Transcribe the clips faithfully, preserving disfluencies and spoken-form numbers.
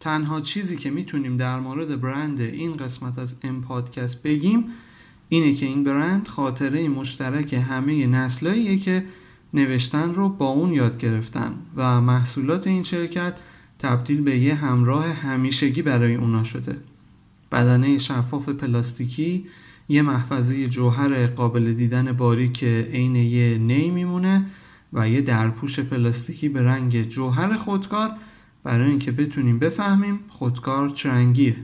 تنها چیزی که میتونیم در مورد برند این قسمت از ام پادکست بگیم اینه که این برند خاطره مشترک همه نسلاییه که نوشتن رو با اون یاد گرفتن و محصولات این شرکت تبدیل به یه همراه همیشگی برای اونا شده. بدنه شفاف پلاستیکی، یه محفظه جوهر قابل دیدن باریک عین یه نی میمونه و یه درپوش پلاستیکی به رنگ جوهر خودکار برای اینکه بتونیم بفهمیم خودکار چرنگیه.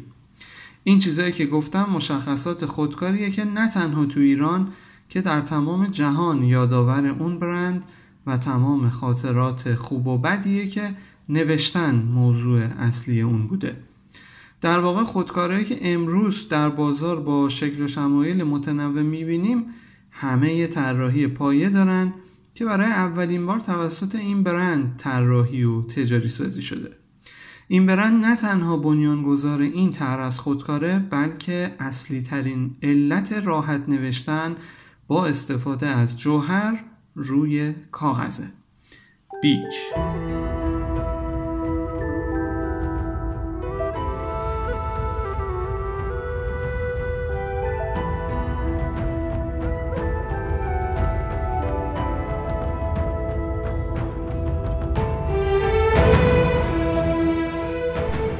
این چیزایی که گفتم مشخصات خودکاریه که نه تنها تو ایران که در تمام جهان یادآور اون برند و تمام خاطرات خوب و بدیه که نوشتن موضوع اصلی اون بوده. در واقع خودکارهایی که امروز در بازار با شکل و شمایل متنوع میبینیم همه یه طراحی پایه دارن که برای اولین بار توسط این برند طراحی و تجاری سازی شده. این برند نه تنها بنیانگذار این طرح از خودکاره بلکه اصلی ترین علت راحت نوشتن با استفاده از جوهر روی کاغذه. بیک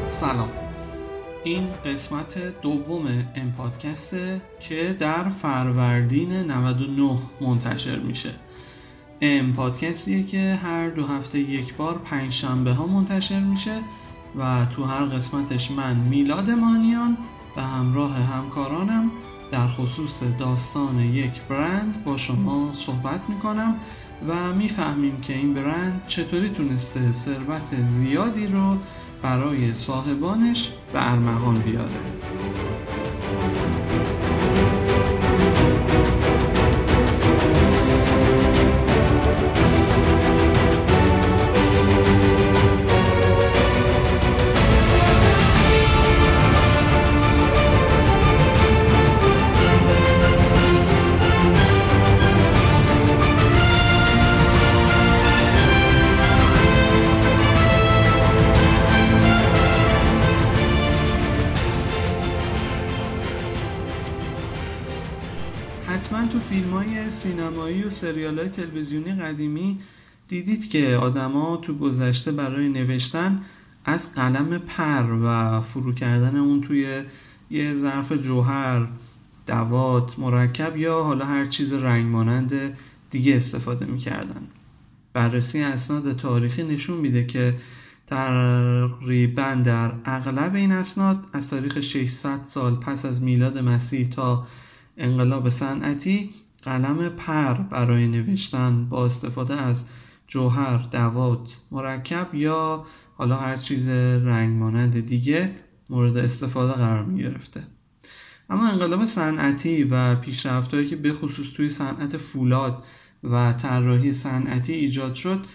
سلام. این قسمت دوم ام پادکسته که در فروردین نود و نه منتشر میشه. ام پادکستیه که هر دو هفته یک بار پنج شنبه ها منتشر میشه و تو هر قسمتش من میلاد مانیان و همراه همکارانم در خصوص داستان یک برند با شما صحبت میکنم و میفهمیم که این برند چطوری تونسته ثروت زیادی رو برای صاحبانش به ارمغان بیاره. حتما تو فیلم‌های سینمایی و سریال‌های تلویزیونی قدیمی دیدید که آدم‌ها تو گذشته برای نوشتن از قلم پر و فرو کردن اون توی یه ظرف جوهر، دوات، مرکب یا حالا هر چیز رنگ مانند دیگه استفاده می‌کردن. بررسی اسناد تاریخی نشون میده که تقریباً در اغلب این اسناد از تاریخ ششصد سال پس از میلاد مسیح تا انقلاب صنعتی قلم پر برای نوشتن با استفاده از جوهر، دوات، مرکب یا حالا هر چیز رنگ مانند دیگه مورد استفاده قرار می گرفته. اما انقلاب صنعتی و پیشرفت‌هایی که به خصوص توی صنعت فولاد و طراحی صنعتی ایجاد شد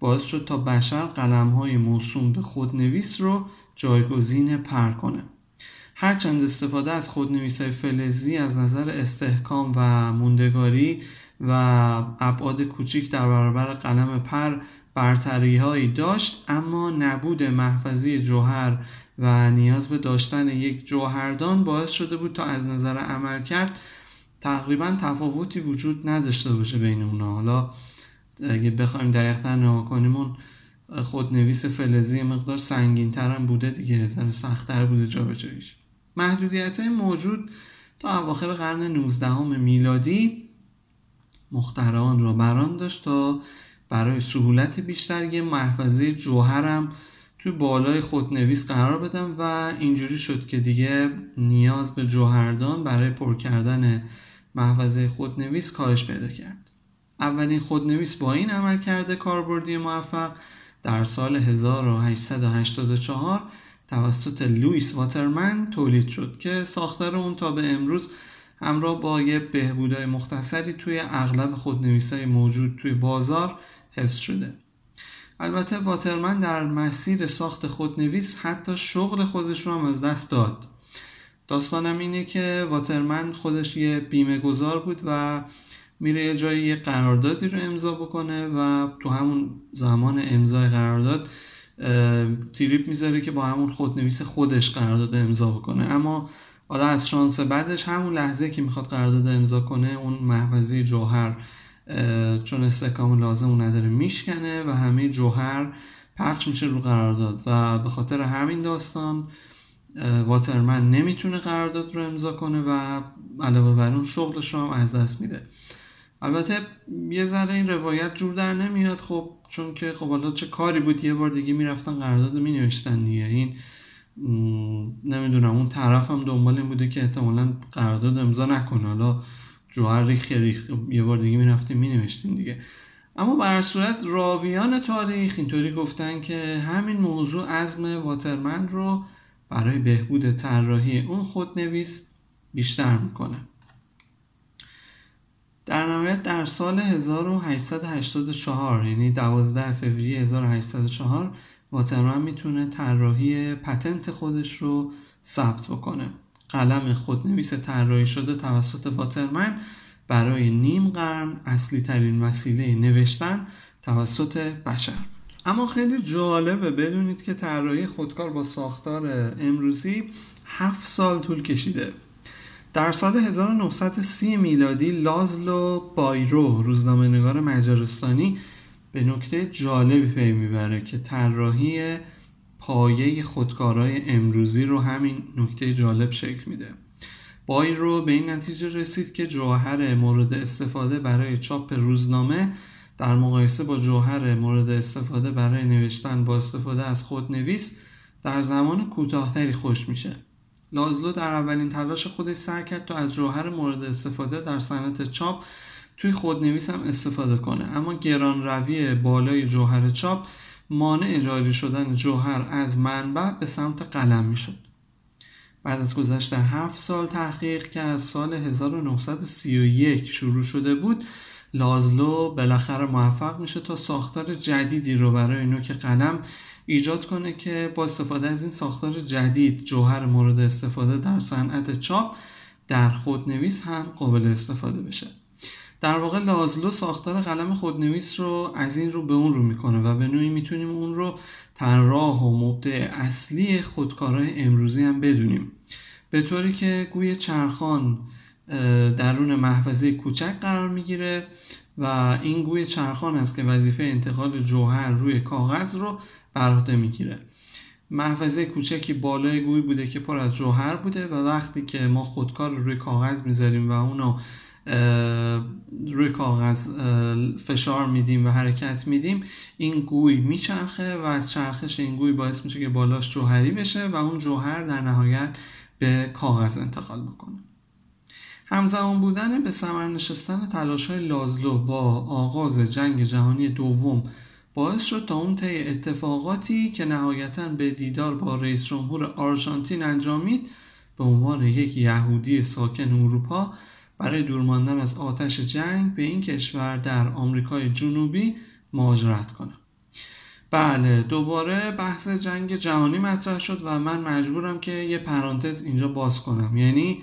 باعث شد تا بشر قلم‌های موسوم به خودنویس رو جایگزین پر کنه. هرچند استفاده از خودنویس‌های فلزی از نظر استحکام و موندگاری و ابعاد کوچک در برابر قلم پر برتری‌هایی داشت، اما نبود محفظه جوهر و نیاز به داشتن یک جوهردان باعث شده بود تا از نظر عملکرد تقریباً تفاوتی وجود نداشته باشه بین اونها. حالا اگه بخوایم دقیق‌تر نگاه کنیم اون خودنویس فلزی مقدار سنگین‌تر هم بوده دیگه، ذره سخت‌تر بوده جابجاییش. محدودیت‌های موجود تا اواخر قرن نوزدهم میلادی مخترعان را بران داشت تا برای سهولت بیشتر یه محفظه جوهرم توی بالای خودنویس قرار بدم و اینجوری شد که دیگه نیاز به جوهردان برای پر کردن محفظه خودنویس کاهش پیدا کرد. اولین خودنویس با این عملکرد کاربردی موفق در سال هزار و هشتصد و هشتاد و چهار توسط لوئیس واترمن تولید شد که ساختار اون تا به امروز همراه با یه بهبودهای مختصری توی اغلب خودنویس‌های موجود توی بازار حفظ شده. البته واترمن در مسیر ساخت خودنویس حتی شغل خودش رو هم از دست داد. داستانم اینه که واترمن خودش یه بیمه گذار بود و میره یه جایی یه قراردادی رو امضا بکنه و تو همون زمان امضای قرارداد تریپ میذاره که با همون خودنویس خودش قرارداد امضا بکنه. اما حالا از شانس بعدش همون لحظه که میخواد قرارداد امضا کنه اون محفظه جوهر چون استحکام لازم نداره میشکنه و همه جوهر پخش میشه رو قرارداد و به خاطر همین داستان واترمن نمیتونه قرارداد رو امضا کنه و علاوه بر اون شغلش هم از دست میده. البته یه ذره این روایت جور در نمیاد، خب چون که خب حالا چه کاری بود، یه بار دیگه میرفتن قرارداد رو مینوشتن دیگه. این نمیدونم اون طرف هم دنبال این بوده که احتمالا قرارداد امضا نکنه، حالا جوهر ریخ ریخ یه بار دیگه میرفتیم مینوشتیم دیگه. اما بر صورت راویان تاریخ اینطوری گفتن که همین موضوع عزم واترمن رو برای بهبود طراحی اون خودنویس بیشتر میکنه. در نهایت در سال هزار و هشتصد و هشتاد و چهار یعنی دوازده فوریه هزار و هشتصد و چهار واترمن میتونه طراحی پتنت خودش رو ثبت بکنه. قلم خودنویس طراحی شده توسط واترمن برای نیم قرن اصلی ترین وسیله نوشتن توسط بشر. اما خیلی جالبه بدونید که طراحی خودکار با ساختار امروزی هفت سال طول کشیده. در سال هزار و نهصد و سی میلادی لازلو بایرو روزنامه‌نگار مجارستانی به نکته جالبی پی میبره که طراحی پایه خودکارهای امروزی رو همین نکته جالب شکل میده. بایرو به این نتیجه رسید که جوهر مورد استفاده برای چاپ روزنامه در مقایسه با جوهر مورد استفاده برای نوشتن با استفاده از خودنویس در زمان کوتاه‌تری خشک میشه. لازلو در اولین تلاش خودش سعی کرد تا از جوهر مورد استفاده در صنعت چاپ توی خودنویس هم استفاده کنه، اما گرانروی بالای جوهر چاپ مانع جاری شدن جوهر از منبع به سمت قلم میشد. بعد از گذشت هفت سال تحقیق که از سال هزار و نهصد و سی و یک شروع شده بود، لازلو بالاخره موفق میشه تا ساختار جدیدی رو برای نوک قلم ایجاد کنه که با استفاده از این ساختار جدید جوهر مورد استفاده در صنعت چاپ در خودنویس هم قابل استفاده بشه. در واقع لازلو ساختار قلم خودنویس رو از این رو به اون رو میکنه و به نوعی میتونیم اون رو طراح و مبدع اصلی خودکارهای امروزی هم بدونیم، به طوری که گوی چرخان درون محفظه کوچک قرار میگیره و این گوی چرخان است که وظیفه انتقال جوهر روی کاغذ رو بر عهده میگیره. محفظه کوچکی بالای گوی بوده که پر از جوهر بوده و وقتی که ما خودکار رو روی کاغذ میذاریم و اونو روی کاغذ فشار میدیم و حرکت میدیم، این گوی میچرخه و از چرخش این گوی باعث میشه که بالاش جوهری بشه و اون جوهر در نهایت به کاغذ انتقال بکنه. همزمان بودن به ثمر نشستن تلاش‌های لازلو با آغاز جنگ جهانی دوم باعث شد تا اون طی اتفاقاتی که نهایتاً به دیدار با رئیس جمهور آرژانتین انجامید به عنوان یک یهودی ساکن اروپا برای دور ماندن از آتش جنگ به این کشور در آمریکای جنوبی مهاجرت کنه. بله، دوباره بحث جنگ جهانی مطرح شد و من مجبورم که یه پرانتز اینجا باز کنم. یعنی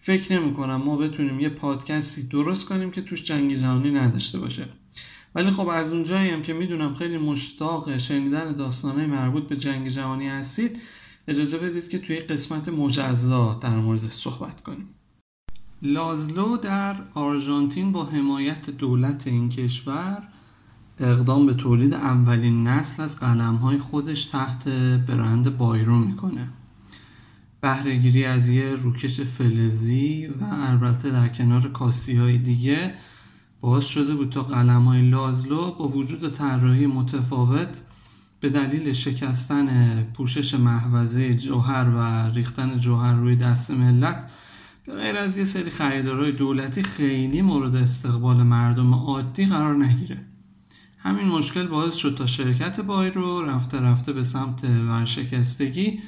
فکر نمی کنم ما بتونیم یه پادکستی درست کنیم که توش جنگ جهانی نداشته باشه، ولی خب از اونجایی هم که میدونم خیلی مشتاق شنیدن داستانهای مربوط به جنگ جهانی هستید، اجازه بدید که توی قسمت مجزا در مورد صحبت کنیم. لازلو در آرژانتین با حمایت دولت این کشور اقدام به تولید اولین نسل از قلم‌های خودش تحت برند بایرو میکنه. بهره‌گیری از یه روکش فلزی و البته در کنار کاسی‌های دیگه باعث شده بود تا قلم‌های لازلو با وجود طراحی متفاوت به دلیل شکستن پوشش محفظه جوهر و ریختن جوهر روی دست ملت غیر از یه سری خریدارای دولتی خیلی مورد استقبال مردم عادی قرار نگیره. همین مشکل باعث شد تا شرکت بایرو رفته رفته به سمت ورشکستگی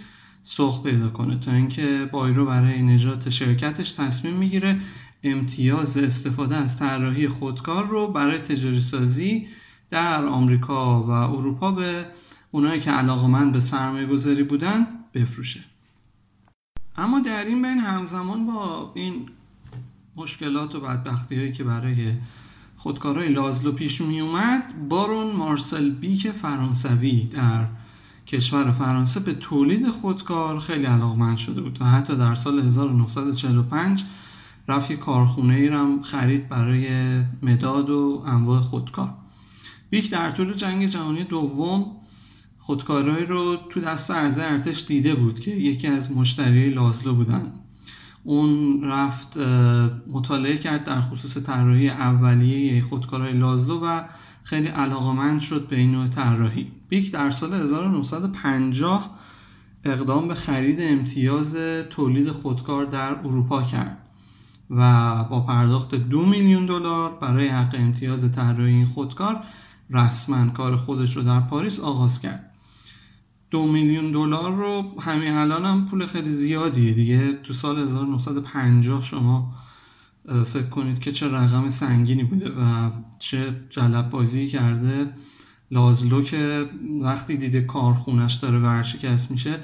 سوق پیدا کنه، تا اینکه بایرو برای نجات شرکتش تصمیم میگیره امتیاز استفاده از طراحی خودکار رو برای تجاری سازی در آمریکا و اروپا به اونایی که علاقه‌مند به سرمایه‌گذاری بودن بفروشه. اما در این بین همزمان با این مشکلات و بدبختی هایی که برای خودکارهای لازلو پیش می اومد، بارون مارسل بیک فرانسوی در کشور فرانسه به تولید خودکار خیلی علاقمند شده بود و حتی در سال هزار و نهصد و چهل و پنج رفت کارخونه ای هم خرید برای مداد و انواع خودکار. بیک در طول جنگ جهانی دوم خودکارهایی رو تو دست عرضه ارتش دیده بود که یکی از مشتریای لازلو بودن. اون رفت مطالعه کرد در خصوص طراحی اولیه خودکارهای لازلو و خیلی علاقمند شد به این نوع طراحی. بیک در سال هزار و نهصد و پنجاه اقدام به خرید امتیاز تولید خودکار در اروپا کرد و با پرداخت دو میلیون دلار برای حق امتیاز طراحی این خودکار رسما کار خودش رو در پاریس آغاز کرد. دو میلیون دلار رو همین الان هم پول خیلی زیادیه دیگه. تو سال هزار و نهصد و پنجاه شما فکر کنید که چه رقم سنگینی بوده و چه جلب بازی کرده لازلو که وقتی دیده کارخونش داره ورشکست میشه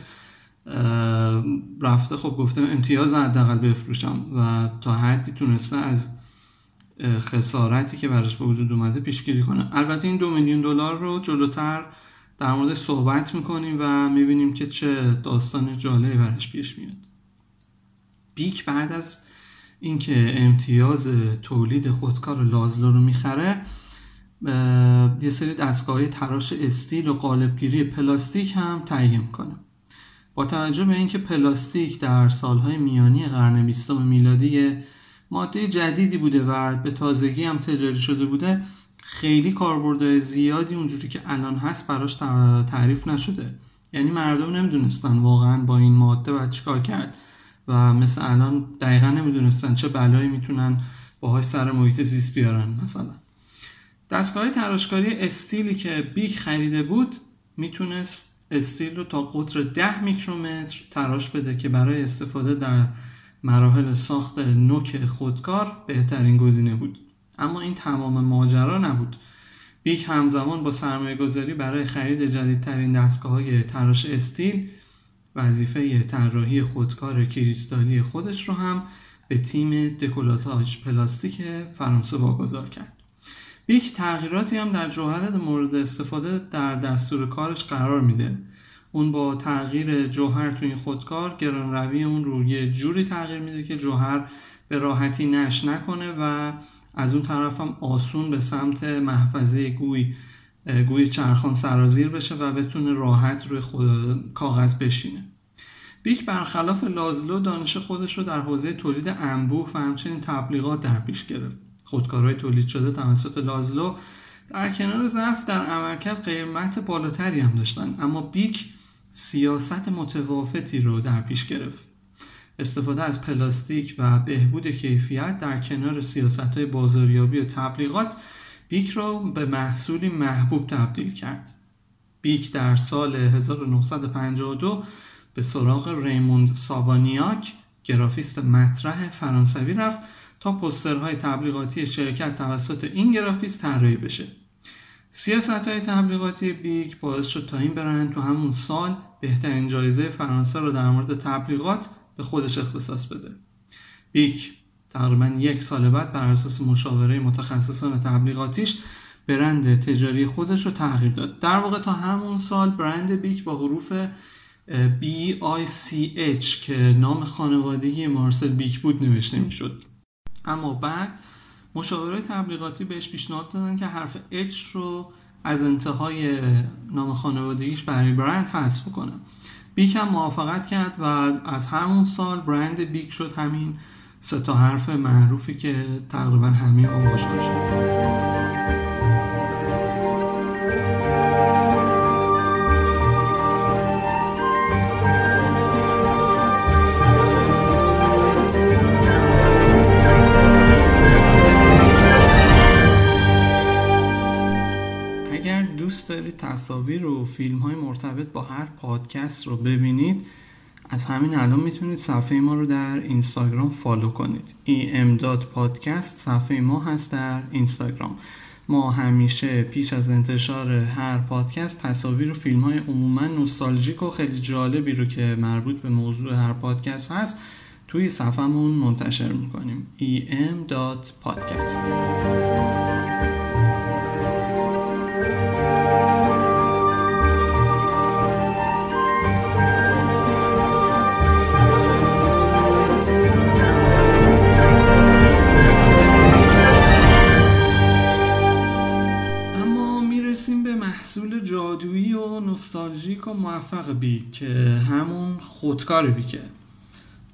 رفته خب گفتم امتیاز حداقل بفروشم و تا حدی تونسته از خسارتی که براش به وجود اومده پیشگیری کنه. البته این دو میلیون دلار رو جلوتر در مورد صحبت میکنیم و میبینیم که چه داستان جالبی براش پیش میاد. بیک بعد از اینکه امتیاز تولید خودکار لازلو رو میخره یه سری دستگاه تراش استیل و قالبگیری پلاستیک هم تهیه میکنه. با توجه به اینکه پلاستیک در سالهای میانی قرن بیستم میلادی ماده جدیدی بوده و به تازگی هم تجاری شده بوده، خیلی کاربردهای زیادی اونجوری که الان هست براش تعریف نشده. یعنی مردم نمیدونستن واقعا با این ماده باید چیکار کرد و مثل الان دقیقا نمیدونستن چه بلایی میتونن باهاش سر محیط زیست بیارن. مثلا دستگاه تراشکاری استیلی که بیک خریده بود میتونست استیل رو تا قطر ده میکرومتر تراش بده که برای استفاده در مراحل ساخت نوک خودکار بهترین گزینه بود. اما این تمام ماجرا نبود. بیک همزمان با سرمایه گذاری برای خرید جدیدترین دستگاه‌های تراش استیل وظیفه طراحی خودکار کریستالی خودش رو هم به تیم دکولاتاژ پلاستیک فرانسه واگذار کرد. بیک تغییراتی هم در جوهر مورد استفاده در دستور کارش قرار میده. اون با تغییر جوهر تو این خودکار گرانروی اون رو یه جوری تغییر میده که جوهر به راحتی نش نکنه و از اون طرف هم آسون به سمت محفظه گوی گوی چرخان سرازیر بشه و بتونه راحت روی خود... کاغذ بشینه. بیک برخلاف لازلو دانش خودش رو در حوزه تولید انبوه و همچنین تبلیغات در پیش گرفت. خودکارهای تولید شده توسط لازلو در کنار ضعف در عملکرد قیمت بالاتری هم داشتن، اما بیک سیاست متفاوتی رو در پیش گرفت. استفاده از پلاستیک و بهبود کیفیت در کنار سیاست‌های بازاریابی و تبلیغات بیک را به محصولی محبوب تبدیل کرد. بیک در سال هزار و نهصد و پنجاه و دو به سراغ ریموند ساوانیاک گرافیست مطرح فرانسوی رفت تا پوسترهای تبلیغاتی شرکت توسط این گرافیست طراحی بشه. سیاست‌های تبلیغاتی بیک باعث شد تا این برند تو همون سال بهترین جایزه فرانسه رو در مورد تبلیغات به خودش اختصاص بده. بیک تقریباً یک سال بعد بر اساس مشاوره متخصصان تبلیغاتیش برند تجاری خودش رو تغییر داد. در واقع تا همون سال برند بیک با حروف بی آی سی اچ که نام خانوادگی مارسل بیک بود نوشته میشد. اما بعد مشاوره تبلیغاتی بهش پیشنهاد دادن که حرف اچ رو از انتهای نام خانوادگیش برای برند حذف کنه. بیک هم موافقت کرد و از همون سال برند بیک شد همین سه تا حرف معروفی که تقریبا همه اون آشنا شدن. دوست دارید تصاویر و فیلم های مرتبط با هر پادکست رو ببینید، از همین الان میتونید صفحه ما رو در اینستاگرام فالو کنید. ای ام دات پادکست صفحه ما هست در اینستاگرام. ما همیشه پیش از انتشار هر پادکست تصاویر و فیلم های عموما نوستالژیک و خیلی جالبی رو که مربوط به موضوع هر پادکست هست توی صفحمون منتشر میکنیم. ای ام دات پادکست کارک موفق بیک همون خودکار بیکه.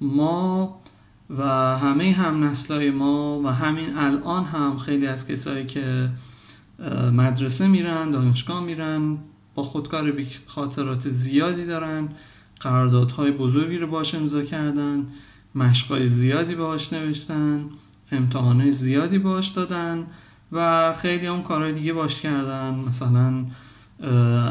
ما و همه هم نسلای ما و همین الان هم خیلی از کسایی که مدرسه میرن، دانشگاه میرن، با خودکار بیک خاطرات زیادی دارن، قراردادهای بزرگی رو باهاش امضا کردن، مشقای زیادی باهاش نوشتن، امتحانات زیادی باهاش دادن و خیلی هم کارهای دیگه باهاش کردن. مثلا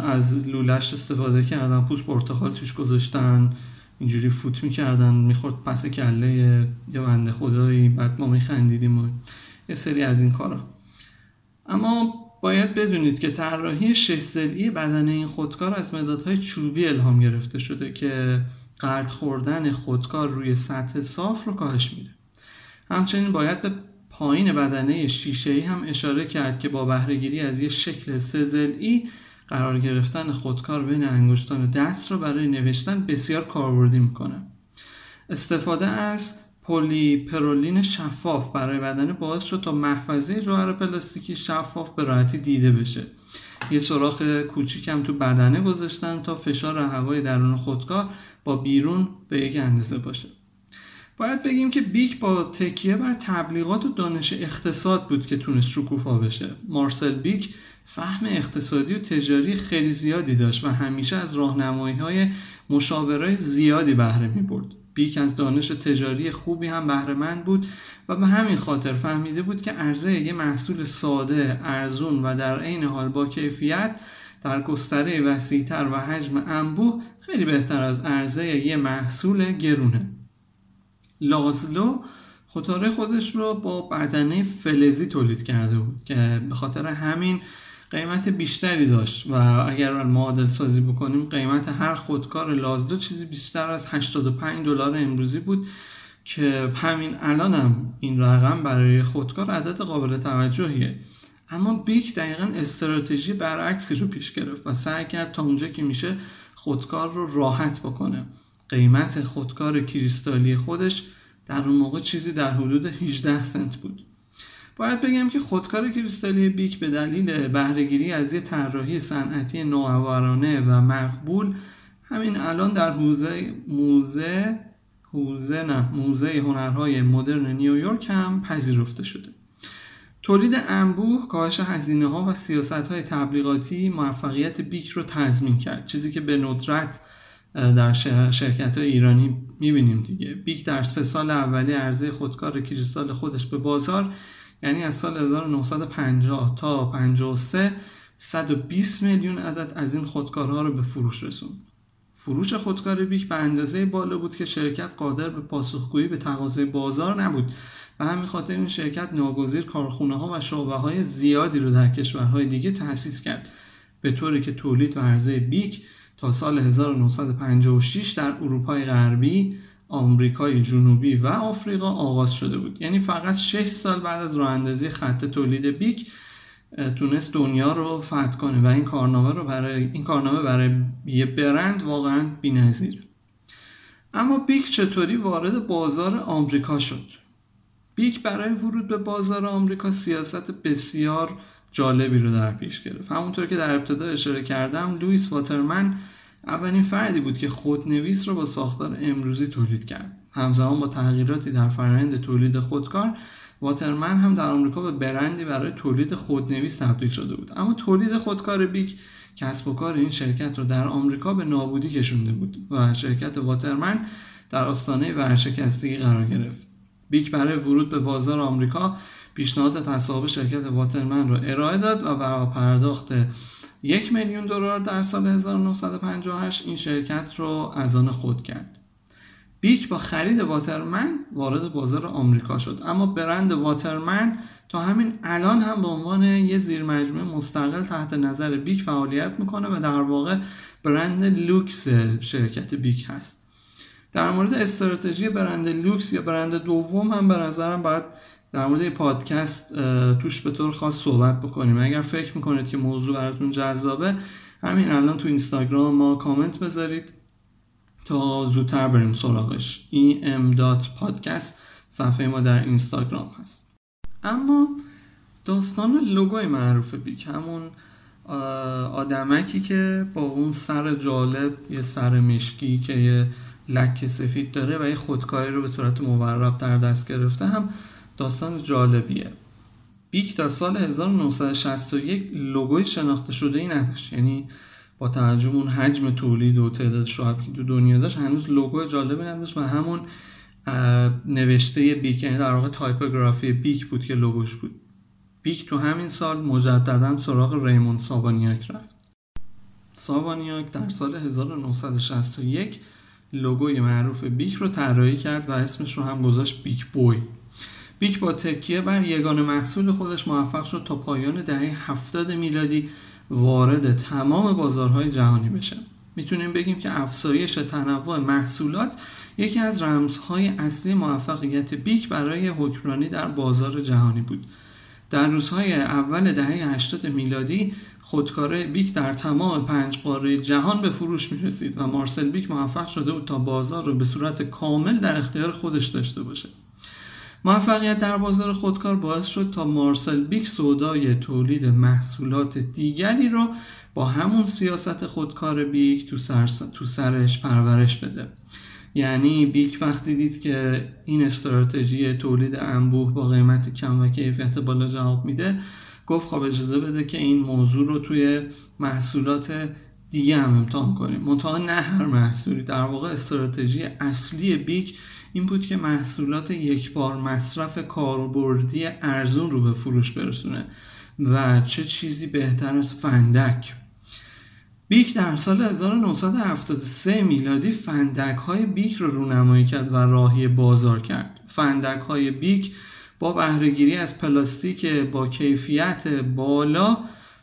از لوله‌اش استفاده کردن، پوست پرتقال توش گذاشتن، اینجوری فوت میکردن، میخورد پس کله یا بنده خدایی، بعد ما میخندیدیم و یه سری از این کارا. اما باید بدونید که طراحی شش ضلعی بدن این خودکار از مدادهای چوبی الهام گرفته شده که غلت خوردن خودکار روی سطح صاف رو کاهش میده. همچنین باید به پایین بدنه شیشه‌ای هم اشاره کرد که با بهره‌گیری از یه شکل سه ضلعی قرار گرفتن خودکار بین انگشتان دست رو برای نوشتن بسیار کاربردی میکنه. استفاده از پلیپرولین شفاف برای بدنه باعث شد تا محفظه جوهر پلاستیکی شفاف به راحتی دیده بشه. یه سوراخ کوچیکم تو بدنه گذاشتن تا فشار هوای درون خودکار با بیرون به یک اندازه باشه. باید بگیم که بیک با تکیه بر تبلیغات و دانش اقتصاد بود که تونست شکوفا بشه. مارسل بیک فهم اقتصادی و تجاری خیلی زیادی داشت و همیشه از راهنمایی‌های مشاورای زیادی بهره می‌برد. بیک از دانش تجاری خوبی هم بهره‌مند بود و به همین خاطر فهمیده بود که عرضه یک محصول ساده، ارزون و در عین حال با کیفیت در گستره وسیع‌تر و حجم انبوه خیلی بهتر از عرضه یک محصول گرونه. لازلو خودکار خودش رو با بدنه فلزی تولید کرده بود که به خاطر همین قیمت بیشتری داشت و اگر معادل سازی بکنیم قیمت هر خودکار لازلو چیزی بیشتر از هشتاد و پنج دلار امروزی بود که همین الان هم این رقم برای خودکار عدد قابل توجهیه. اما بیک دقیقا استراتژی برعکسی رو پیش گرفت و سعی کرد تا اونجا که میشه خودکار رو راحت بکنه. قیمت خودکار کریستالی خودش در اون موقع چیزی در حدود هجده سنت بود. باید بگم که خودکار کریستالی بیک به دلیل بهره‌گیری از یه طراحی صنعتی نوآورانه و مقبول همین الان در حوزه موزه حوزه نه موزه هنرهای مدرن نیویورک هم پذیرفته شده. تولید انبوه، کاهش هزینه‌ها و سیاست‌های تبلیغاتی موفقیت بیک رو تضمین کرد، چیزی که به ندرت در شرکت های ایرانی میبینیم دیگه. بیک در سه سال اولی عرضه خودکار کریستال خودش به بازار، یعنی از سال هزار و نهصد و پنجاه تا پنجاه و سه، صد و بیست میلیون عدد از این خودکارها رو به فروش رسوند. فروش خودکار بیک به اندازه بالا بود که شرکت قادر به پاسخگویی به تقاضای بازار نبود و همین خاطر این شرکت ناگزیر کارخونه ها و شعبه های زیادی رو در کشورهای دیگه تأسیس کرد، به طوری که تولید و عرضه بیک تا سال هزار و نهصد و پنجاه و شش در اروپای غربی، آمریکای جنوبی و آفریقا آغاز شده بود. یعنی فقط شش سال بعد از راه اندازی خط تولید بیک تونست دنیا رو فتح کنه و این کارنامه رو برای این کارنامه برای یه برند واقعا بی‌نظیره. اما بیک چطوری وارد بازار آمریکا شد؟ بیک برای ورود به بازار آمریکا سیاست بسیار جالبی رو در پیش گرفت. همونطور که در ابتدا اشاره کردم، لوئیس واترمن اولین فردی بود که خودنویس رو با ساختار امروزی تولید کرد. همزمان با تغییراتی در فرآیند تولید خودکار، واترمن هم در آمریکا به برندی برای تولید خودنویس تبدیل شده بود. اما تولید خودکار بیک کسب و کار این شرکت رو در آمریکا به نابودی کشونده بود و شرکت واترمن در آستانه ورشکستگی قرار گرفت. بیک برای ورود به بازار آمریکا پیشنهاد تصاحب شرکت واترمن را ارائه داد و با پرداخت یک میلیون دلار در سال هزار و نهصد و پنجاه و هشت این شرکت را از آن خود کرد. بیک با خرید واترمن وارد بازار آمریکا شد، اما برند واترمن تا همین الان هم به عنوان یک زیرمجموعه مستقل تحت نظر بیک فعالیت میکنه و در واقع برند لوکس شرکت بیک هست. در مورد استراتژی برند لوکس یا برند دوم هم به نظرم باید در مورد پادکست توش به طور خاص صحبت بکنیم. اگر فکر میکنید که موضوع براتون جذابه، همین الان تو اینستاگرام ما کامنت بذارید تا زودتر بریم سراغش. ای ام دات پادکست صفحه ما در اینستاگرام هست. اما داستان لوگوی معروف بیک، همون آدمکی که با اون سر جالب، یه سر مشکی که یه لک سفید داره و یه خودکاری رو به صورت مورب در دست گرفته، هم داستان جالبیه. بیک تا سال هزار و نهصد و شصت و یک لوگوی شناخته شده ای نداشت، یعنی با توجه اون حجم تولید و تعداد شعب که دو دنیا داشت هنوز لوگو جالبی نداشت و همون نوشته بیک، یعنی در واقع تایپوگرافی بیک بود که لوگوش بود. بیک تو همین سال مجدداً سراغ ریموند ساوانیاک رفت. ساوانیاک در سال هزار و نهصد و شصت و یک لوگوی معروف بیک رو طراحی کرد و اسمش رو هم گذاشت بیک بوی. بیک با تکیه بر یگانه محصول خودش موفق شد تا پایان دهه هفتاد میلادی وارد تمام بازارهای جهانی بشه. میتونیم بگیم که افزایش تنوع محصولات یکی از رمزهای اصلی موفقیت بیک برای حکمرانی در بازار جهانی بود. در روزهای اول دهه هشتاد میلادی خودکاره بیک در تمام پنج قاره جهان به فروش میرسید و مارسل بیک موفق شده بود تا بازار رو به صورت کامل در اختیار خودش داشته باشه. موفقیت در بازار خودکار باعث شد تا مارسل بیک سودای تولید محصولات دیگری رو با همون سیاست خودکار بیک تو, سر تو سرش پرورش بده. یعنی بیک وقتی دید که این استراتژی تولید انبوه با قیمت کم و کیفیت بالا جواب میده، گفت خب اجازه بده که این موضوع رو توی محصولات دیگه هم امتحان کنیم. منتها نه هر محصولی. در واقع استراتژی اصلی بیک این بود که محصولات یک بار مصرف کاربردی ارزون رو به فروش برسونه و چه چیزی بهتر از فندک. بیک در سال هزار و نهصد و هفتاد و سه میلادی فندک های بیک رو رونمایی کرد و راهی بازار کرد. فندک های بیک با بهره‌گیری از پلاستیک با کیفیت بالا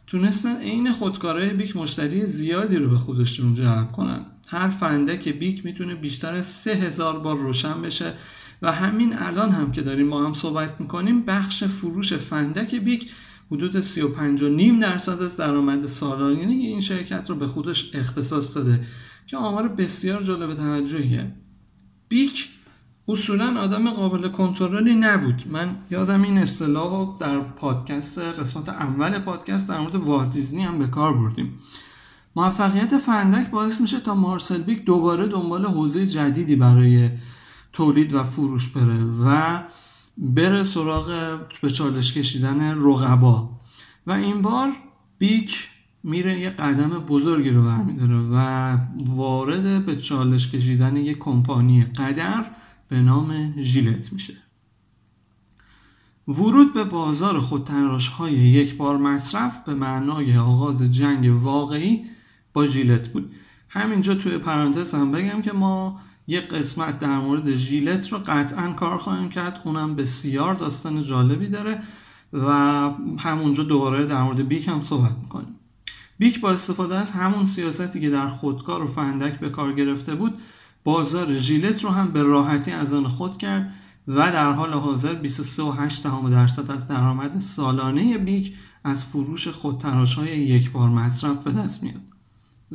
تونستن عین خودکارهای بیک مشتری زیادی رو به خودشون جلب کنن. هر فندک بیک میتونه بیشتر از سه هزار بار روشن بشه و همین الان هم که داریم ما هم صحبت میکنیم بخش فروش فندک بیک حدود سی و پنج و نیم درصد از درآمد سالانه این شرکت رو به خودش اختصاص داده که آمار بسیار جالب توجهیه. بیک اصولا آدم قابل کنترلی نبود. من یادم این اصطلاحو در پادکست قسمت اول پادکست در مورد والت دیزنی هم به کار بردیم. موفقیت فندک باعث میشه تا مارسل بیک دوباره دنبال حوزه جدیدی برای تولید و فروش بره و بره سراغ به چالش کشیدن رقبا و این بار بیک میره یه قدم بزرگی رو برمی‌داره و وارد به چالش کشیدن یه کمپانی قدر به نام ژیلت میشه. ورود به بازار خودتراش‌های یک بار مصرف به معنای آغاز جنگ واقعی با ژیلت بود. همینجا توی پرانتز هم بگم که ما یه قسمت در مورد ژیلت رو قطعاً کار خواهیم کرد، اونم بسیار داستان جالبی داره و همونجا دوباره در مورد بیک هم صحبت میکنیم. بیک با استفاده از همون سیاستی که در خودکار و فندک به کار گرفته بود، بازار ژیلت رو هم به راحتی از آن خود کرد و در حال حاضر بیست و سه و هشت درصد از درآمد سالانه بیک از فروش خودتراش‌های یک بار مصرف به دست میاد.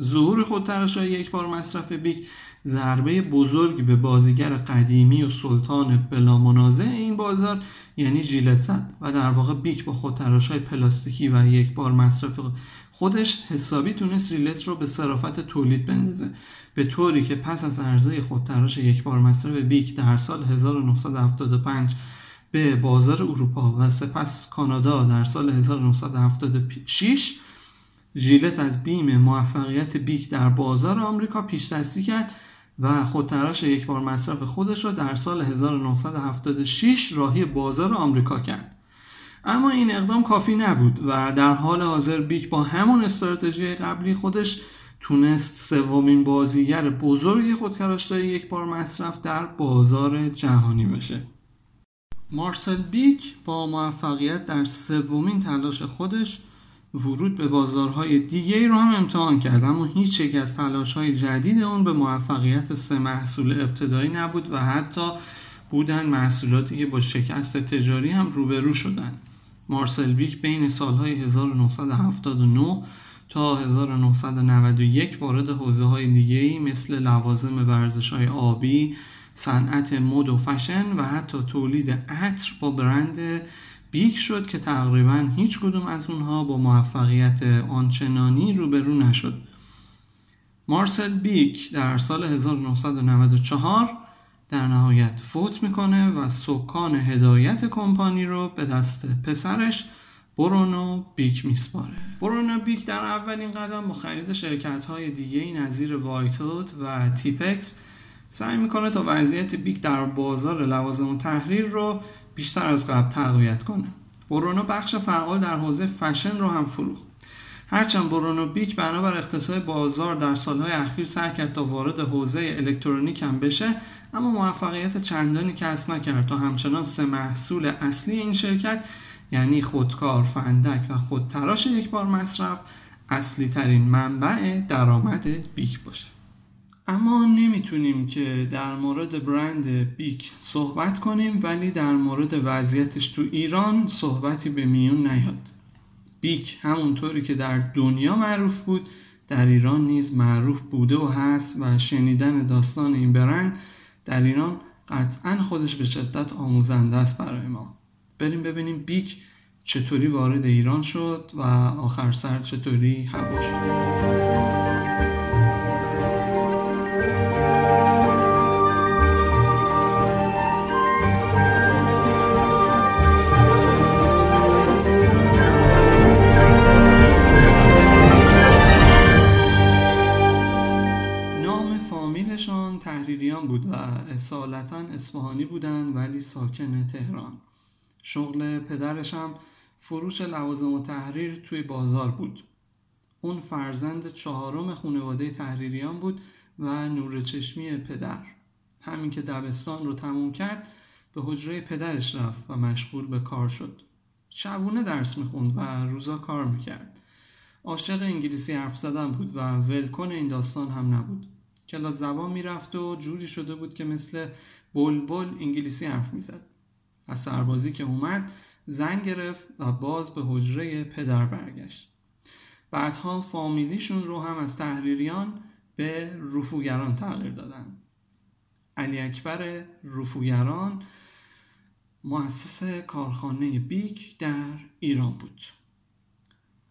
ظهور خودتراش‌های یک بار مصرف بیک ضربه بزرگی به بازیگر قدیمی و سلطان بلامنازع این بازار یعنی ژیلت زد و در واقع بیک با خودتراش‌های پلاستیکی و یک بار مصرف خودش حسابی تونست ژیلت رو به صرافت تولید بندازه، به طوری که پس از عرضه خودتراش یک بار مصرف بیک در سال هزار و نهصد و هفتاد و پنج به بازار اروپا و سپس کانادا در سال هزار و نهصد و هفتاد و شش ژیلت از بیم موفقیت بیک در بازار آمریکا پیش دستی کرد و خودتراش یک بار مصرف خودش را در سال هزار و نهصد و هفتاد و شش راهی بازار آمریکا کرد. اما این اقدام کافی نبود و در حال حاضر بیک با همون استراتژی قبلی خودش تونست سومین بازیگر بزرگی خودتراش‌های یک بار مصرف در بازار جهانی بشه. مارسل بیک با موفقیت در سومین تلاش خودش ورود به بازارهای دیگه رو هم امتحان کرد، اما هیچ یک از تلاش‌های جدید اون به موفقیت سه محصول ابتدایی نبود و حتی بودن محصولاتی که با شکست تجاری هم روبرو شدن. مارسل بیک بین سالهای هزار و نهصد و هفتاد و نه تا هزار و نهصد و نود و یک وارد حوزه‌های دیگه‌ای مثل لوازم ورزش‌های آبی، صنعت مد و فشن و حتی تولید عطر با برند بیگ شد که تقریبا هیچ کدوم از اونها با موفقیت آنچنانی روبرو نشد. مارسل بیک در سال هزار و نهصد و نود و چهار در نهایت فوت میکنه و سکان هدایت کمپانی رو به دست پسرش برونو بیک میسپاره. برونو بیک در اولین قدم با خرید شرکت‌های دیگه‌ای نظیر وایت هات و تیپکس سعی میکنه تا وضعیت بیک در بازار لوازم تحریر رو بیشتر از قبل تقویت کنه. برونو بخش فعال در حوزه فشن رو هم فروخت. هرچند برونو بیک بنابر اقتصاد بازار در سالهای اخیر سعی کرد تا وارد حوزه الکترونیک هم بشه، اما موفقیت چندانی کسب نکرد تا همچنان سه محصول اصلی این شرکت، یعنی خودکار، فندک و خودتراش یک بار مصرف، اصلی ترین منبع درآمد بیک باشه. اما نمیتونیم که در مورد برند بیک صحبت کنیم ولی در مورد وضعیتش تو ایران صحبتی به میون نیاد. بیک همونطوری که در دنیا معروف بود، در ایران نیز معروف بوده و هست و شنیدن داستان این برند در ایران قطعا خودش به شدت آموزنده است برای ما. بریم ببینیم بیک چطوری وارد ایران شد و آخر سر چطوری هوا شد. تحریریان بود و اصالتاً اصفهانی بودند ولی ساکن تهران. شغل پدرش هم فروش لوازم و تحریر توی بازار بود. اون فرزند چهارم خانواده تحریریان بود و نور چشمی پدر. همین که دبستان رو تموم کرد به حجره پدرش رفت و مشغول به کار شد. شبونه درس میخوند و روزا کار میکرد. عاشق انگلیسی حرف زدن بود و ولکن این داستان هم نبود. کلاس زبان میرفت و جوری شده بود که مثل بلبل انگلیسی حرف میزد. از سربازی که اومد زن گرفت و باز به حجره پدر برگشت. بعدها فامیلیشون رو هم از تحریریان به رفوگران تغییر دادن. علی اکبر رفوگران مؤسس کارخانه بیک در ایران بود.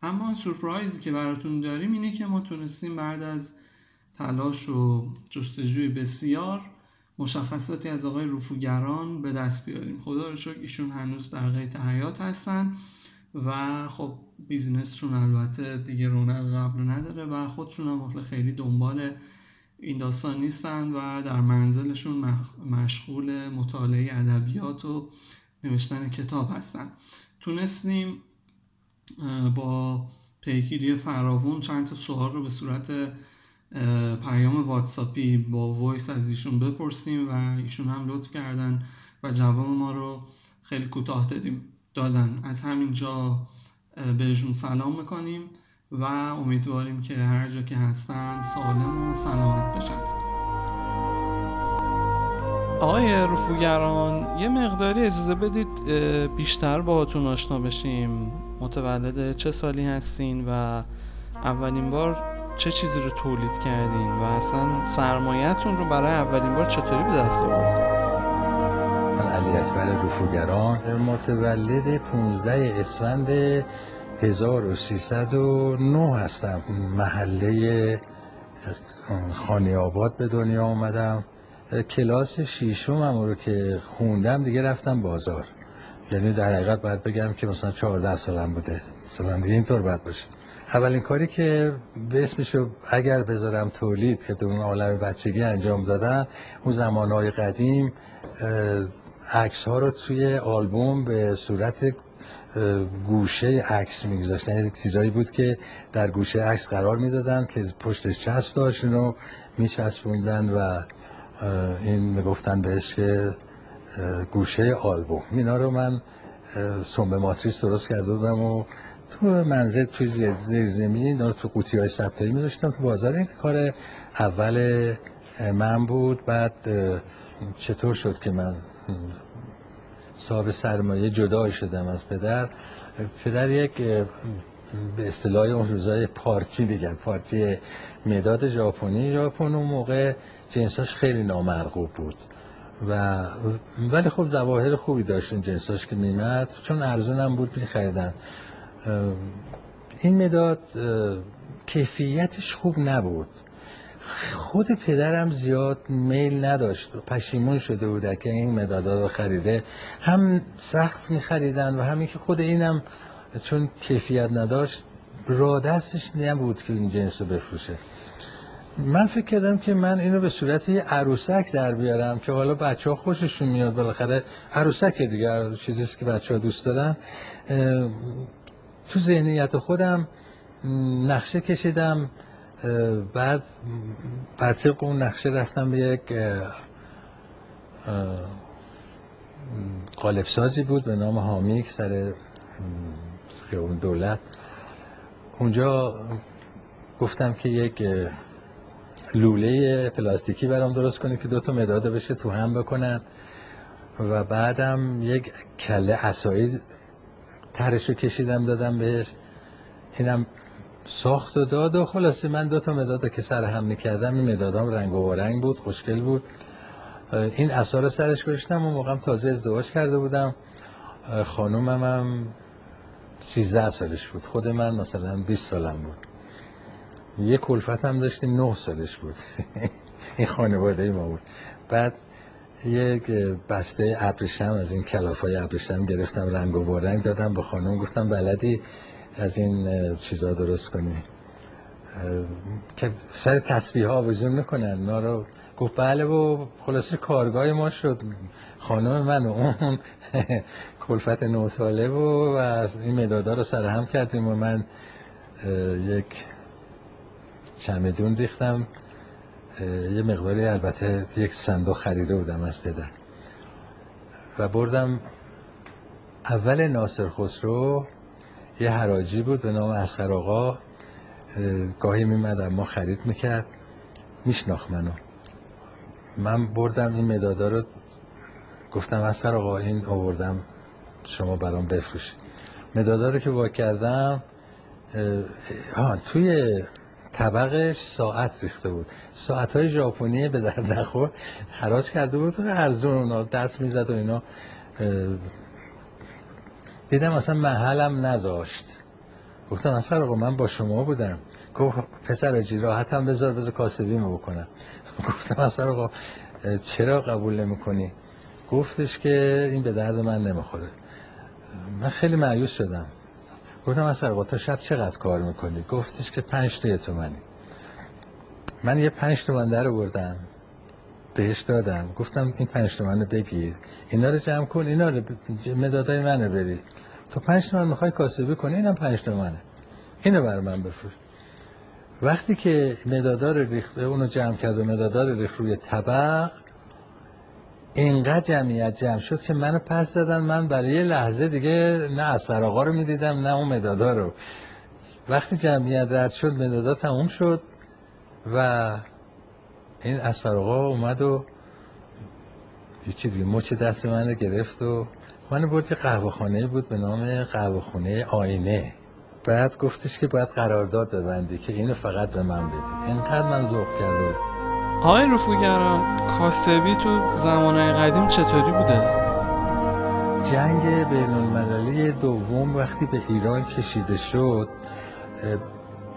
اما سورپرایزی که براتون داریم اینه که ما تونستیم بعد از تلاش و جستجوی بسیار مشخصاتی از آقای رفوگران به دست بیاریم. خدا رو شکر ایشون هنوز در قید حیات هستن و خب بیزینسشون البته دیگه رونق قبل نداره و خودشون هم خیلی دنبال این داستان نیستن و در منزلشون مخ... مشغول مطالعه ادبیات و نوشتن کتاب هستن. تونستیم با پیگیری فراوون چند تا سوال رو به صورت پیام واتساپی با وایس از ایشون بپرسیم و ایشون هم لطف کردن و جواب ما رو خیلی کوتاه دادیم دادن. از همینجا بهشون سلام میکنیم و امیدواریم که هر جا که هستن سالم و سلامت بشن. آقای رفوگران یه مقداری اجازه بدید بیشتر باهاتون آشنا بشیم. متولد چه سالی هستین و اولین بار چه چیزی رو تولید کردین و اصلا سرمایه‌تون رو برای اولین بار چطوری به دست آوردین؟ من علی اکبر رفوگران متولد پانزده اسفند هزار و سیصد و نه هستم. محله خانی‌آباد به دنیا آمدم. کلاس ششمم رو که خوندم دیگه رفتم بازار. یعنی در حقیقت باید بگم که مثلا چهارده سالم بوده. مثلا دیگه اینطور باید باشه. اولین کاری که به اسمشو اگر بذارم تولید که در اون عالم بچگی انجام دادن، اون زمانهای قدیم عکس ها رو توی آلبوم به صورت گوشه عکس میگذاشتن. یعنی چیزایی بود که در گوشه عکس قرار میدادن که پشتش چسب داشت، اونو میچسبوندن و این میگفتن بهش که گوشه آلبوم. اینا رو من سنبه ماتریس درست کرده بودم و تو منزل توی زیر زمین اینا رو تو قوطی‌های سبتایی می‌ذاشتم تو بازار. این کار اول من بود. بعد چطور شد که من صاحب سرمایه جدا شدم از پدر؟ پدر یک به اصطلاح اون روزای پارتی بگن، پارتی مداد ژاپنی. ژاپن اون موقع جنساش خیلی نامرغوب بود و ولی خب ظواهر خوبی داشت این جنساش که میمد، چون ارزون هم بود میخریدن. این مداد کیفیتش خوب نبود. خود پدرم زیاد میل نداشت و پشیمون شده بود که این مدادا رو خریده. هم سخت میخریدن و همین که خود اینم چون کیفیت نداشت را دستش نبود که این جنس رو بفروشه. من فکر کردم که من اینو به صورت یه عروسک در بیارم که حالا بچه ها خوششون میاد، بالاخره عروسک دیگه چیزیست که بچه ها دوست دارن. تو ذهنیت خودم نقشه کشیدم، بعد بر طبق اون نقشه رفتم به یک قالبسازی بود به نام حامی که سر خیابون دولت، اونجا گفتم که یک لوله پلاستیکی برام درست کنه که دو تا مداد بشه تو هم بکنن و بعدم یک کله عصایی طرشو کشیدم دادم بهش، اینم ساخت و داد و خلاصه من دو تا مداد که سر هم میکردم، این مدادام رنگ و وارنگ بود، خوشگل بود. این عصا رو سرش گذاشتم، اون موقعم تازه ازدواج کرده بودم، خانومم هم سیزده سالش بود، خود من مثلا بیست سالم بود. یک کلفت هم داشتیم نه سالش بود. این خانواده ای ما بود. بعد یک بسته ابریشم از این کلافای ابریشم گرفتم، رنگ و وارنگ دادم به خانم، گفتم بلدی از این چیزا درست کنی که سر تسبیح ها آویزون میکنن نارو، گفت بله، و خلاصه کارگاه ما شد خانم من و اون کلفت نه ساله و این مدادا رو سر هم کردیم و من یک چمدون ریختم، یه مقداری البته یک صندوق خریده بودم از پدر و بردم. اول ناصر خسرو یه حراجی بود به نام اصغر آقا، گاهی میمد اما خرید میکرد، میشناخت منو. من بردم این مدادا رو گفتم اصغر آقا این آوردم شما برام بفروشید. مدادا رو که وا کردم ها توی طبقش ساعت ریخته بود، ساعت‌های ژاپنی به درد نخور حراج کرده بود و ارزون اونا دست میزد و اینا. دیدم اصلا محلم نذاشت، گفتم اصلا آقا من با شما بودم. گفت پسر جی راحتم بذار بذار کاسبیمو بکنم. گفتم اصلا آقا چرا قبول نمی‌کنی؟ گفتش که این به درد من نمیخوره. من خیلی مایوس شدم، گفتم اصلا آقا تا شب چقدر کار میکنی؟ گفتش که پنج تا تومنی. من یه پنج تومن در آوردم بهش دادم، گفتم این پنج تومن رو بگیر، اینا رو جمع کن، اینا رو مدادای منو برید، تو پنج تومن میخوای کاسبی کنی، اینم پنج تومنه، اینو برای من بفروش. وقتی که مدادا رو ریخت اونو جمع کرد و مدادا رو ریخت روی طبق، اینقدر جمعیت جمع شد که منو پس دادن. من برای یه لحظه دیگه نه اصغر آقا رو میدیدم نه اون مدادا رو. وقتی جمعیت رد شد مدادا تموم شد و این اصغر آقا اومد و یه چیزی مچ دست من رو گرفت و من برد یه قهوه خانه بود به نام قهوه خونه آینه. بعد گفتش که باید قرارداد ببندی که اینو فقط به من بدی. اینقدر من ذوق کرده. آقای رفوگرا، کاسبی تو زمانه قدیم چطوری بوده؟ جنگ بین‌المللی دوم وقتی به ایران کشیده شد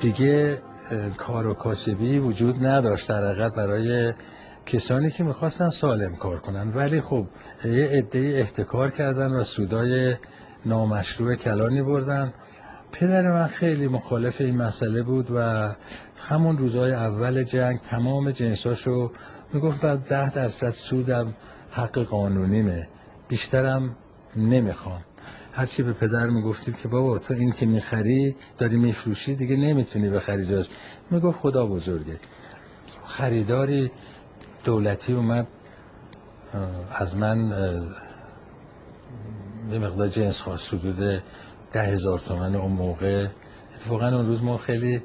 دیگه کار و کاسبی وجود نداشت، در حقیقت برای کسانی که میخواستن سالم کار کنن. ولی خب یه عده‌ای احتکار کردن و سودای نامشروع کلانی بردن. پدر من خیلی مخالف این مسئله بود و همون روزهای اول جنگ تمام جنساشو میگفت بر ده درصد سودم حق قانونیمه، بیشترم نمیخوام. هرچی به پدر میگفتیم که بابا تو این که میخری داری میفروشی دیگه نمیتونی بخری جاش، میگفت خدا بزرگه. خریداری دولتی اومد از من یه مقدار جنس خواست، حدود ده هزار تومن اون موقع. اتفاقا اون روز ما خیلی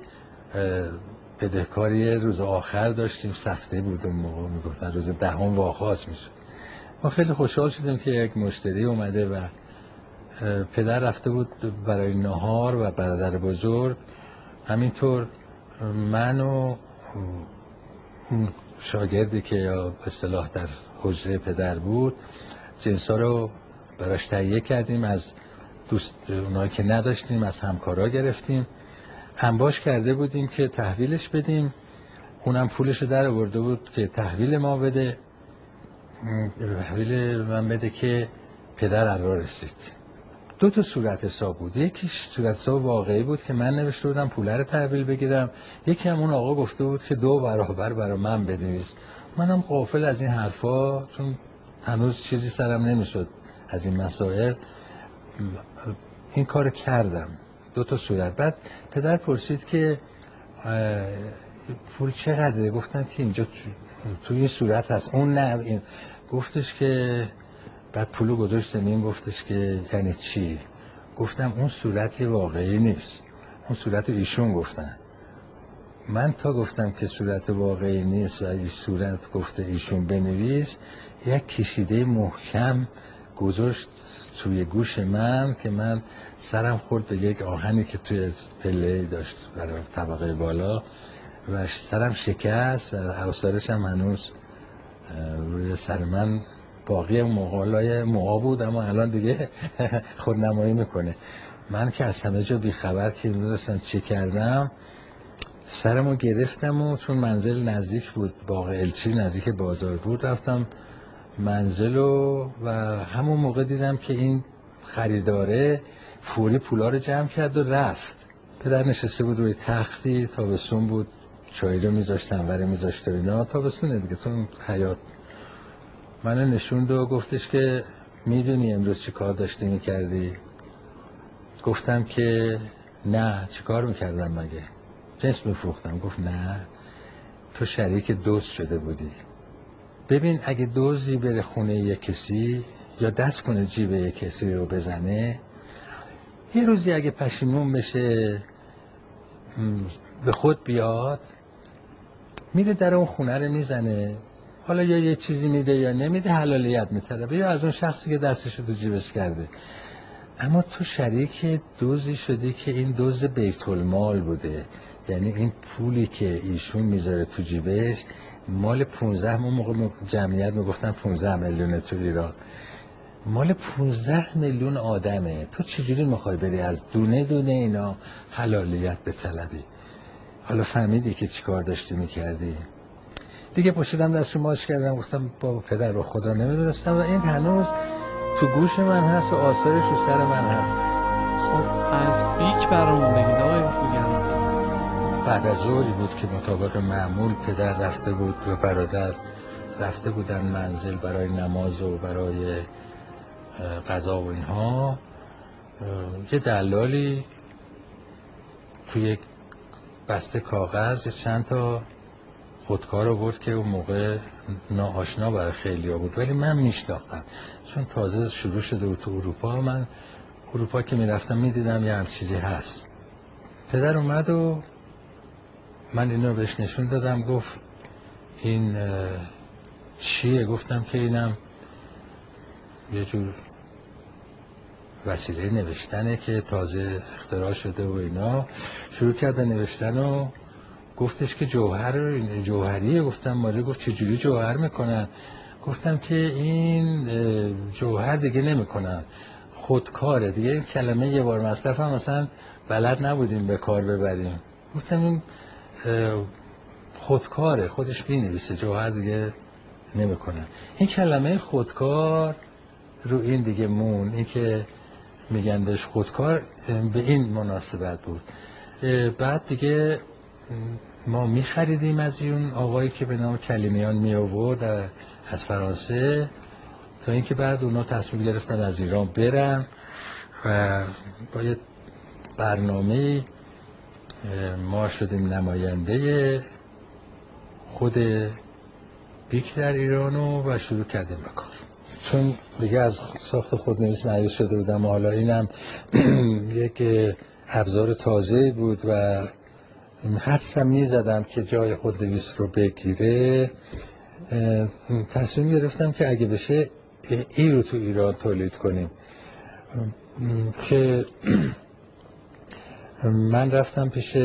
بدهکاری روز آخر داشتیم، سخته بود اون موقع، میگفتن روز دهم واخواست میشه. ما خیلی خوشحال شدیم که یک مشتری اومده و پدر رفته بود برای نهار و برادر بزرگ همینطور. من و شاگردی که به اصطلاح در حوزه پدر بود جنسا رو براش تهیه کردیم، از دوست اونایی که نداشتیم از همکارا گرفتیم، انباش کرده بودیم که تحویلش بدیم، اونم پولش رو در آورده بود که تحویل ما بده، تحویل من بده که پدر عرار رسید. دو تا صورت حساب بود، یکیش صورت حساب واقعی بود که من نوشته بودم پوله رو تحویل بگیرم، یکی هم اون آقا گفته بود که دو برابر برای من بنویس. منم غافل از این حرفا، چون هنوز چیزی سرم نمیشد از این مسائل، این کار کردم. دو تا صورت. بعد پدر پرسید که پول چقدره؟ گفتم که اینجا توی این صورت هست. اون نه این. گفتش که بعد پولو گذاشت زمین، گفتش که یعنی چی؟ گفتم اون صورت واقعی نیست، اون صورت ایشون گفتن. من تا گفتم که صورت واقعی نیست و این صورت گفته ایشون بنویس، یک کشیده محکم گذاشت توی گوش من که من سرم خورد به یک آهنی که توی پله داشت برای طبقه بالا و سرم شکست و اثرش هم هنوز روی سر من باقی. مقالای موها بود اما الان دیگه خودنمایی میکنه. من که از همه جا بیخبر که میدونستم چه کردم، سرمو گرفتم و چون منزل نزدیک بود، باغ الچی نزدیک بازار بود، رفتم منزلو و همون موقع دیدم که این خریداره فوری پولا رو جمع کرد و رفت. پدر نشسته بود روی تختی، تابستون بود، چای رو میذاشتن وره میذاشت و اینا، تابستونه دیگه تو حیاط. منو نشوند و گفتش که میدونی امروز چی کار داشتی میکردی؟ گفتم که نه. چی کار میکردم مگه؟ جنس میفروختم. گفت نه، تو شریک دزد شده بودی. ببین اگه دزدی بره خونه یک کسی یا دست کنه جیب یک کسی رو بزنه، یه روزی اگه پشیمون بشه به خود بیاد، میره در اون خونه رو میزنه، حالا یا یه چیزی میده یا نمیده، حلالیت میطلبه، یا از اون شخصی که دستش رو تو جیبش کرده. اما تو شریک دزدی شدی که این دزد بیت المال بوده، یعنی این پولی که ایشون میذاره تو جیبش مال پونزده، ما موقع جمعیت میگفتن پونزده میلیون تو ایران، مال پونزده میلیون آدمه. تو چجوری میخوای بری از دونه دونه اینا حلالیت بطلبی؟ حالا فهمیدی که چیکار داشتی میکردی؟ دیگه پشیدم، دست رو ماچ کردم، گفتم بابا پدر رو خدا نمیدونستم و این هنوز تو گوش من هست و آثارش رو سر من هست. خب از بیک برامون بگید آقای رفوگرد. بعد از ظهری بود که مطابق معمول پدر رفته بود و برادر رفته بودن منزل برای نماز و برای قضا و اینها. یه دلالی توی یک بسته کاغذ چند تا خودکار آورد که اون موقع ناآشنا برای خیلیا بود، ولی من میشناختم چون تازه شروع شده بود تو اروپا. من اروپا که میرفتم میدیدم یه هم چیزی هست. پدر اومد و من اینو بهش نشون دادم، گفت این چیه؟ گفتم که اینم یه جور وسیله نوشتنه که تازه اختراع شده و اینا. شروع کرد به نوشتن و گفتش که جوهر جوهریه. گفتم ماله. گفت چجوری جوهر میکنن؟ گفتم که این جوهر دیگه نمیکنن، خودکاره دیگه. این کلمه یه بار مصرف هم مثلا بلد نبودیم به کار ببریم. گفتم این خودکاره، خودش بینویسه، جوهر دیگه نمیکنن. این کلمه خودکار رو این دیگه مون، این که میگن بهش خودکار به این مناسبت بود. بعد دیگه ما میخریدیم از اون آقایی که به نام کلیمیان می آورد از فرانسه، تا اینکه بعد اونا تصمیم گرفتن از ایران برن و با یه برنامه ما شدیم نماینده خود بیک در ایران و شروع کردیم به کار. چون دیگه از ساخت خودنویس مریض شده بودم، حالا اینم یک ابزار تازه بود و حدسم میزدم که جای خودنویس رو بگیره. تصمیم گرفتم که اگه بشه ای رو تو ایران تولید کنیم، که من رفتم پیش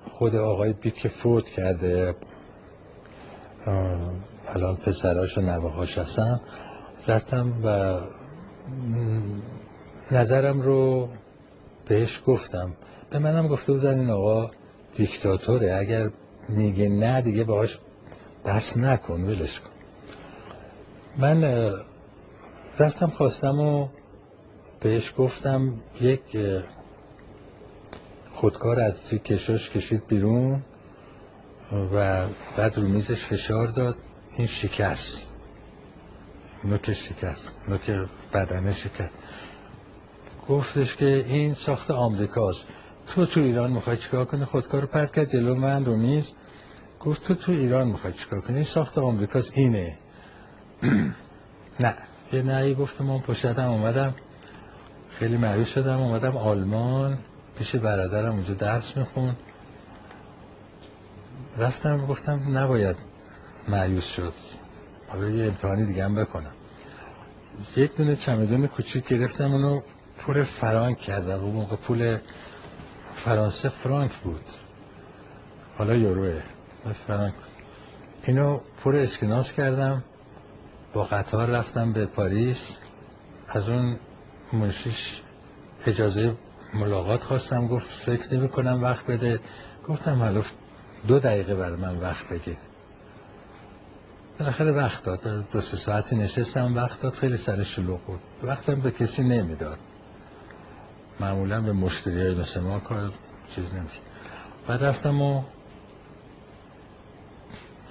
خود آقای بیک که فوت کرده، الان پسراش و نوه‌هاش هستم، رفتم و نظرم رو بهش گفتم. به منم گفته بودن این آقا دیکتاتوره، اگر میگه نه دیگه باهاش بحث نکن، ولش کن. من رفتم خواستم و بهش گفتم یک خودکار از توی کشاش کشید بیرون و بعد رو میزش فشار داد، این شکست، نوک شکست، نوک بدنه شکست. گفتش که این ساخت آمریکاست، تو تو ایران میخوای چیکار کنی؟ خودکار رو پرت کرد جلو من رو میز، گفت تو تو ایران میخوای چیکار کنی؟ این ساخت آمریکاست، اینه. نه یه نهی گفتم، من پشتم اومدم، خیلی مریض شدم، اومدم آلمان پیش برادرم، اونجا درس میخوند. رفتم گفتم نباید مایوس شد، حالا یه امتحانی دیگه هم بکنم. یک دونه چمدون کوچیک گرفتم، اونو پول فرانک کردم، اون موقع پول فرانسه فرانک بود، حالا یوروه فرانک. اینو پول اسکناس کردم، با قطار رفتم به پاریس، از اون منشیش اجازه ملاقات خواستم، گفت فکر نمی کنم وقت بده. گفتم حالا دو دقیقه برای من وقت بگیر. بالاخره وقت داد، دو سه ساعتی نشستم، وقت داد، خیلی سر شلوغ بود، وقتم به کسی نمیداد، معمولا به مشتری های مثل ما کار چیز نمیشه. بعد رفتم و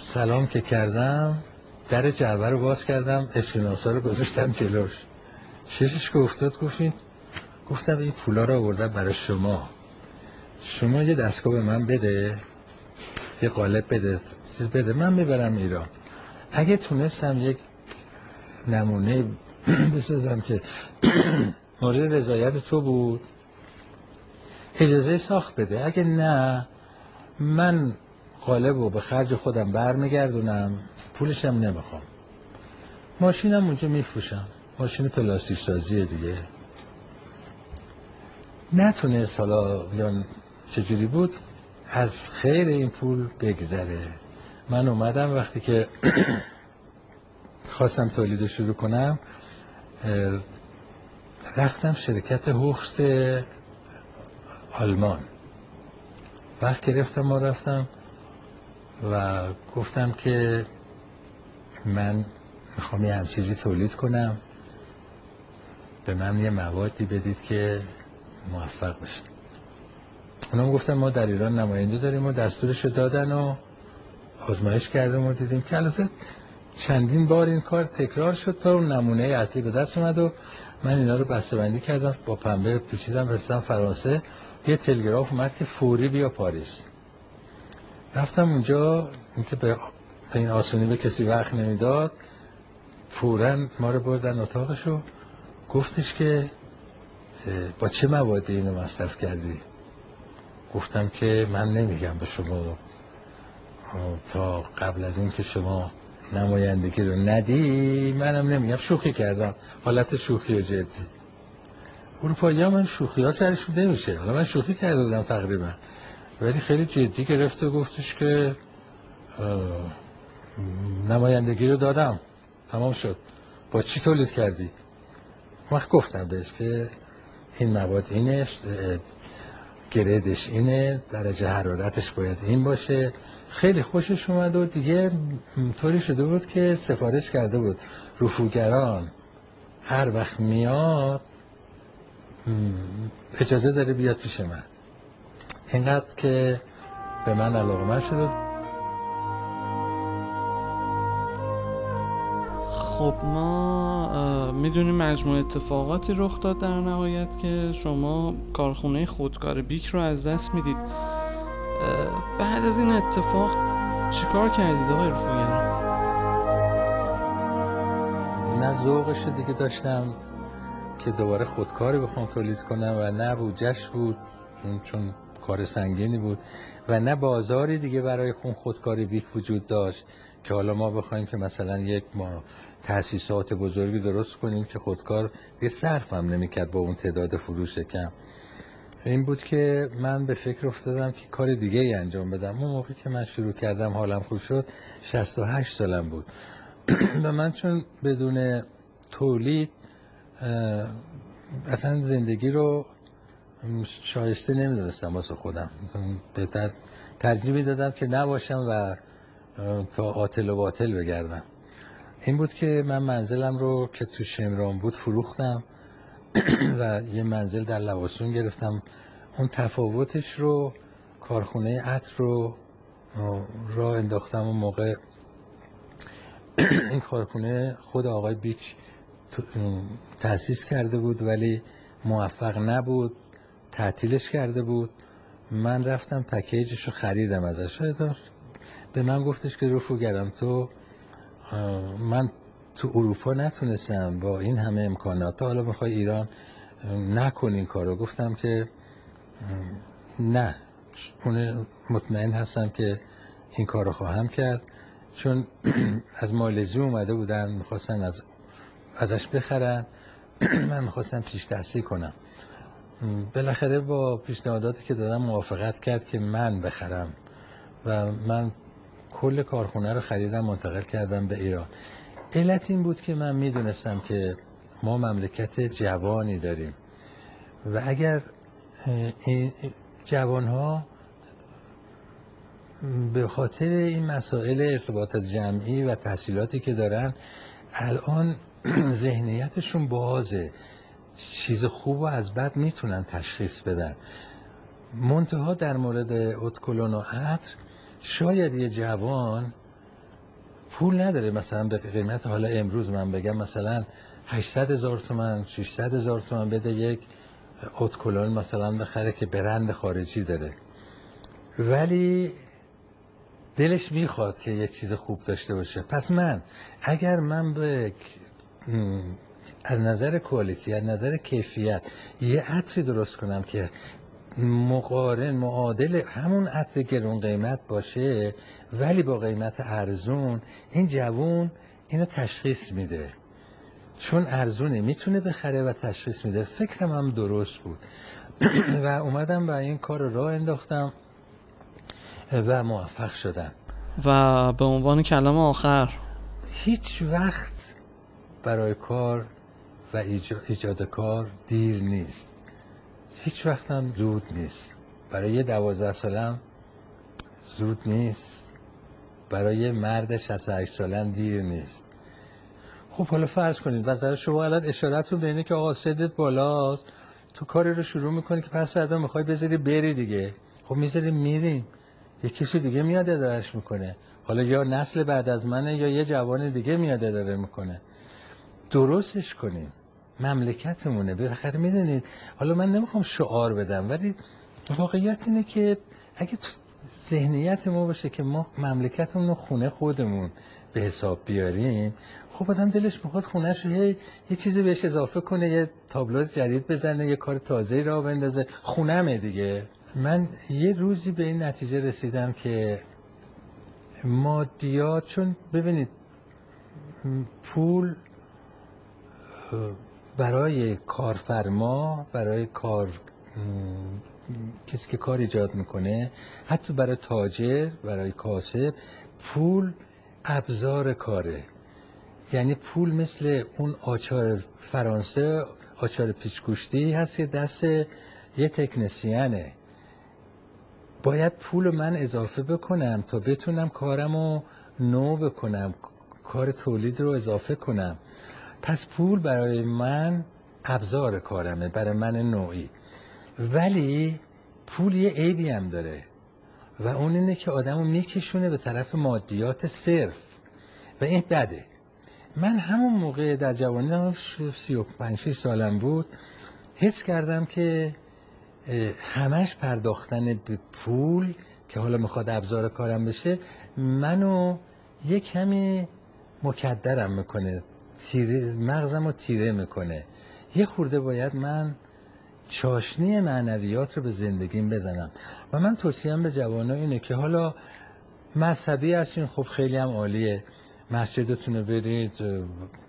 سلام که کردم، در جعبه رو باز کردم، اسکناس ها رو گذاشتم جلوش، شیشش که افتاد گفتین، گفتم این پولا رو آوردم برای شما، شما یه دستگاه به من بده، یه قالب بده بده من میبرم ایران، اگه تونستم یک نمونه بسازم که مورد رضایت تو بود اجازه ساخت بده، اگه نه من قالب رو به خرج خودم برمیگردونم، پولشم نمیخوام، ماشینم اونجا میفروشم، ماشین پلاستیک سازیه دیگه. نتونست حالا یا چجوری بود از خیر این پول بگذره. من اومدم وقتی که خواستم تولید شروع کنم، رفتم شرکت هوخست آلمان، وقت گرفتم، ما رفتم و گفتم که من میخوام یه همچیزی تولید کنم، به من یه موادی بدید که موفق بشم. اونا گفتن ما در ایران نماینده داریم و دستورشو دادن و آزمایش کردیم و دیدیم که البته چندین بار این کار تکرار شد تا اون نمونه اصلی به دست اومد و من اینا رو بسته‌بندی کردم، با پنبه پیچیدم رسیدم فرانسه، یه تلگراف اومد که فوری بیا پاریس. رفتم اونجا، اینکه به این آسونی به کسی وقت نمیداد، فوراً ما رو بردن اتاقش و گفتش که با چه موادی اینو مصرف کردی؟ گفتم که من نمیگم به شما تا قبل از اینکه شما نمایندگی رو ندی، منم نمیگم، شوخی کردم، حالت شوخی و جدی. اروپایی‌ها من شوخی ها سرشون نمیشه، حالا من شوخی کرده بودم تقریبا، ولی خیلی جدی گرفت و گفتش که نمایندگی رو دادم تمام شد، با چی تولید کردی؟ وقت گفتم بهش که این مواد اینه، گردش اینه، درجه حرارتش باید این باشه، خیلی خوشش اومد و دیگه طوری شده بود که سفارش کرده بود رفوگران هر وقت میاد اجازه داره بیاد پیش من، اینقدر که به من علاقمند شده. خب ما میدونیم مجموعه اتفاقاتی رخ داد در نهایت که شما کارخونه خودکار بیک رو از دست میدید. بعد از این اتفاق چیکار کردید آقای رفوگران؟ نه ذوقش دیگه داشتم که دوباره خودکاری بخوام تولید کنم و نه بودجش بود چون کار سنگینی بود و نه بازاری دیگه برای خون خودکار بیک وجود داشت که حالا ما بخوایم که مثلا یک ما تأسیسات بزرگی درست کنیم که خودکار یه صرف هم نمی کرد با اون تعداد فروش کم. این بود که من به فکر افتادم که کار دیگه ای انجام بدم. اون موقعی که من شروع کردم حالم خوب شد شصت و هشت سالم بود و من چون بدون تولید اصلا زندگی رو شایسته نمیدونستم واسه خودم، ترجیح میدادم که نباشم و تا عاطل و باطل بگردم. این بود که من منزلم رو که تو شمران بود فروختم و یه منزل در لواسون گرفتم. اون تفاوتش رو کارخونه عطر رو را انداختم. اون موقع این کارخونه خود آقای بیک تأسیس کرده بود ولی موفق نبود، تعطیلش کرده بود. من رفتم پکیجش رو خریدم ازش. شاید به من گفتش که رفوگرم تو من تو اروپا نتونستم با این همه امکانات، حالا میخوای ایران نکن این کارو. گفتم که نه، اون مطمئن هستم که این کارو خواهم کرد، چون از مالزی اومده بودن میخواستن از ازش بخرن، من میخواستم پیش تحصیل کنم. بالاخره با پیشنهاداتی که دادم موافقت کرد که من بخرم و من کل کارخونه رو خریدم منتقل کردم به ایران. علت این بود که من میدونستم که ما مملکت جوانی داریم و اگر این جوانها به خاطر این مسائل ارتباطات جمعی و تحصیلاتی که دارن الان ذهنیتشون بازه، چیز خوب و از بد میتونن تشخیص بدن. منتها در مورد اتکلون و عطر شاید یه جوان پول نداره، مثلا به قیمت حالا امروز من بگم مثلا هشتصد هزار تومان ششصد هزار تومان بده یک اتکلون مثلا بخره که برند خارجی داره، ولی دلش میخواد که یه چیز خوب داشته باشه. پس من اگر من به از نظر کوالیتی، از نظر کیفیت یه عطری درست کنم که مقارن معادل همون عطر گرون قیمت باشه ولی با قیمت ارزون، این جوون اینو تشخیص میده، چون ارزونه میتونه بخره و تشخیص میده. فکرم هم درست بود و اومدم و این کار رو راه انداختم و موفق شدم. و به عنوان کلمه آخر، هیچ وقت برای کار و ایجاد, ایجاد کار دیر نیست، هیچ وقت هم زود نیست. برای یه دوازده سالم زود نیست، برای یه مرد شصت و هشت سالم دیر نیست. خب حالا فرض کنید مثلا شما الان اشارتون به اینه که آقا سنت بالاست، تو کاری رو شروع میکنی که پس فردا میخوای بذاری بری دیگه. خب میذاریم میریم، یکی کسی دیگه میاد ادارش میکنه، حالا یا نسل بعد از منه یا یه جوان دیگه میاد اداره میکنه. درستش کنیم، مملکتمونه بالاخره. میدونید حالا من نمیخوام شعار بدم ولی واقعیت اینه که اگه ذهنیت ما باشه که ما مملکتمون رو خونه خودمون به حساب بیاریم، خب آدم دلش میخواد خونه‌ش یه یه چیزی بهش اضافه کنه، یه تابلو جدید بزنه، یه کار تازه‌ای راه بندازه. خونمه دیگه. من یه روزی به این نتیجه رسیدم که مادیات، چون ببینید پول برای کارفرما، برای کار کسی که کار ایجاد میکنه، حتی برای تاجر، برای کاسب، پول ابزار کاره. یعنی پول مثل اون آچار فرانسه، آچار پیچگوشتی هست که دست یه تکنسیانه. باید پول من اضافه بکنم تا بتونم کارم رو نو بکنم، کار تولید رو اضافه کنم. پس پول برای من ابزار کارمه، برای من نوعی. ولی پول یه عیبی هم داره و اون اینه که آدمو میکشونه به طرف مادیات صرف و این بده. من همون موقع در جوانی سی و پنج سالم بود حس کردم که همش پرداختن به پول که حالا میخواد ابزار کارم بشه منو یه کمی مکدرم میکنه، تیره مغزم رو تیره میکنه. یه خورده باید من چاشنی معنویات رو به زندگیم بزنم. و من توصیه‌ام به جوانان اینه که حالا مذهبی هستین، خب خیلی هم عالیه، مسجدتون رو برید،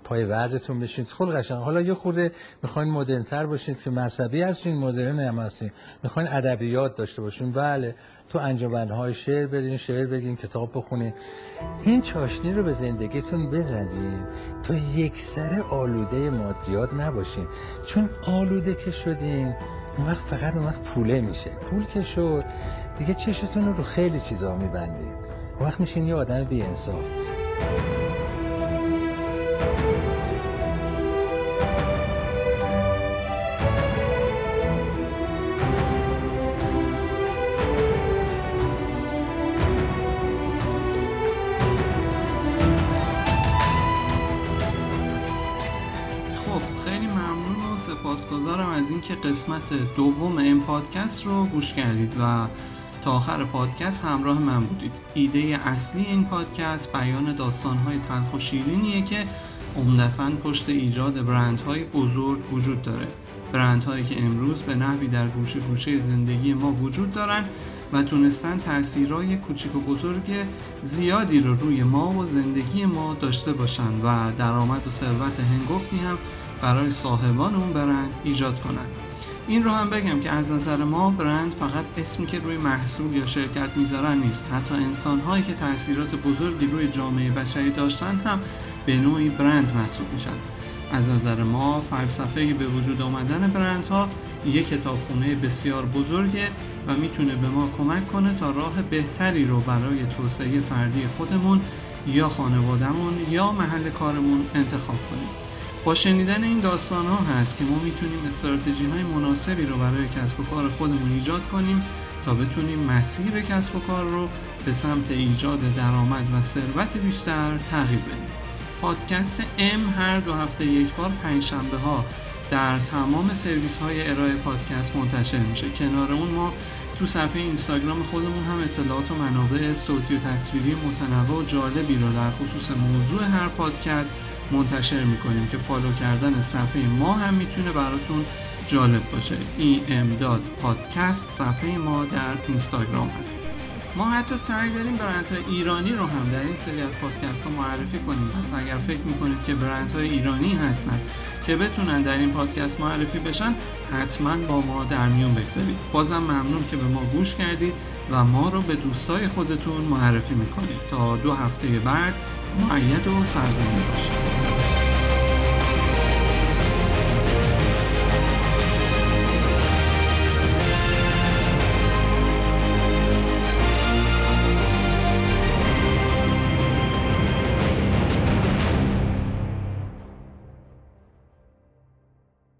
پای وضعتون بشین، خیلی قشنگ. حالا یه خورده میخواین مدرن تر باشید که مذهبی هستین، مدرن هم هستین، میخواین ادبیات داشته باشین، بله تو انجمن‌های شعر برین، شعر بگین، کتاب بخونین. این چاشنی رو به زندگیتون بزنید تا یکسره آلوده مادیات نباشین، چون آلوده که شدین اون وقت فقط اون وقت پوله میشه. پول که شد دیگه چشتون رو خیلی چیزا میبندید، اون وقت میشین یه آدم بی‌انصاف. سپاسگزارم از اینکه قسمت دوم این پادکست رو گوش کردید و تا آخر پادکست همراه من بودید. ایده اصلی این پادکست بیان داستان‌های تلخ و شیرینیه که عمدتاً پشت ایجاد برندهای بزرگ وجود داره، برندهایی که امروز به نحوی در گوشه گوشه زندگی ما وجود دارن و تونستن تأثیرهای کوچیک و بزرگ زیادی رو روی ما و زندگی ما داشته باشن و درآمد و ثروت هنگفتی هم برای صاحبان اون برند ایجاد کنن. این رو هم بگم که از نظر ما برند فقط اسمی که روی محصول یا شرکت میذارن نیست، حتی انسان‌هایی که تأثیرات بزرگی روی جامعه بشری داشتن هم به نوعی برند محسوب میشن. از نظر ما فلسفه به وجود آمدن برندها یک کتابخونه بسیار بزرگه و میتونه به ما کمک کنه تا راه بهتری رو برای توسعه فردی خودمون یا خانوادمون یا محل کارمون انتخاب کنیم. با شنیدن این داستان ها هست که ما میتونیم استراتژی های مناسبی رو برای کسب و کار خودمون ایجاد کنیم تا بتونیم مسیر کسب و کار رو به سمت ایجاد درآمد و ثروت بیشتر تغییر بدیم. پادکست ام هر دو هفته یک بار پنج شنبه ها در تمام سرویس های ارائه پادکست منتشر میشه. کنار اون ما تو صفحه اینستاگرام خودمون هم اطلاعات و منابع صوتی و تصویری متنوع و جالبی رو در خصوص موضوع هر پادکست منتشر میکنیم که فالو کردن صفحه ما هم میتونه براتون جالب باشه. ای ام دات پادکست صفحه ما در اینستاگرام هست. ما حتی سعی داریم برندهای ایرانی رو هم در این سری از پادکست ها معرفی کنیم. پس اگر فکر میکنید که برندهای ایرانی هستن که بتونن در این پادکست معرفی بشن، حتما با ما در میون بگذارید. بازم ممنون که به ما گوش کردید و ما رو به دوستای خودتون معرفی میکنید. تا دو هفته بعد معید و سرزنده باشید.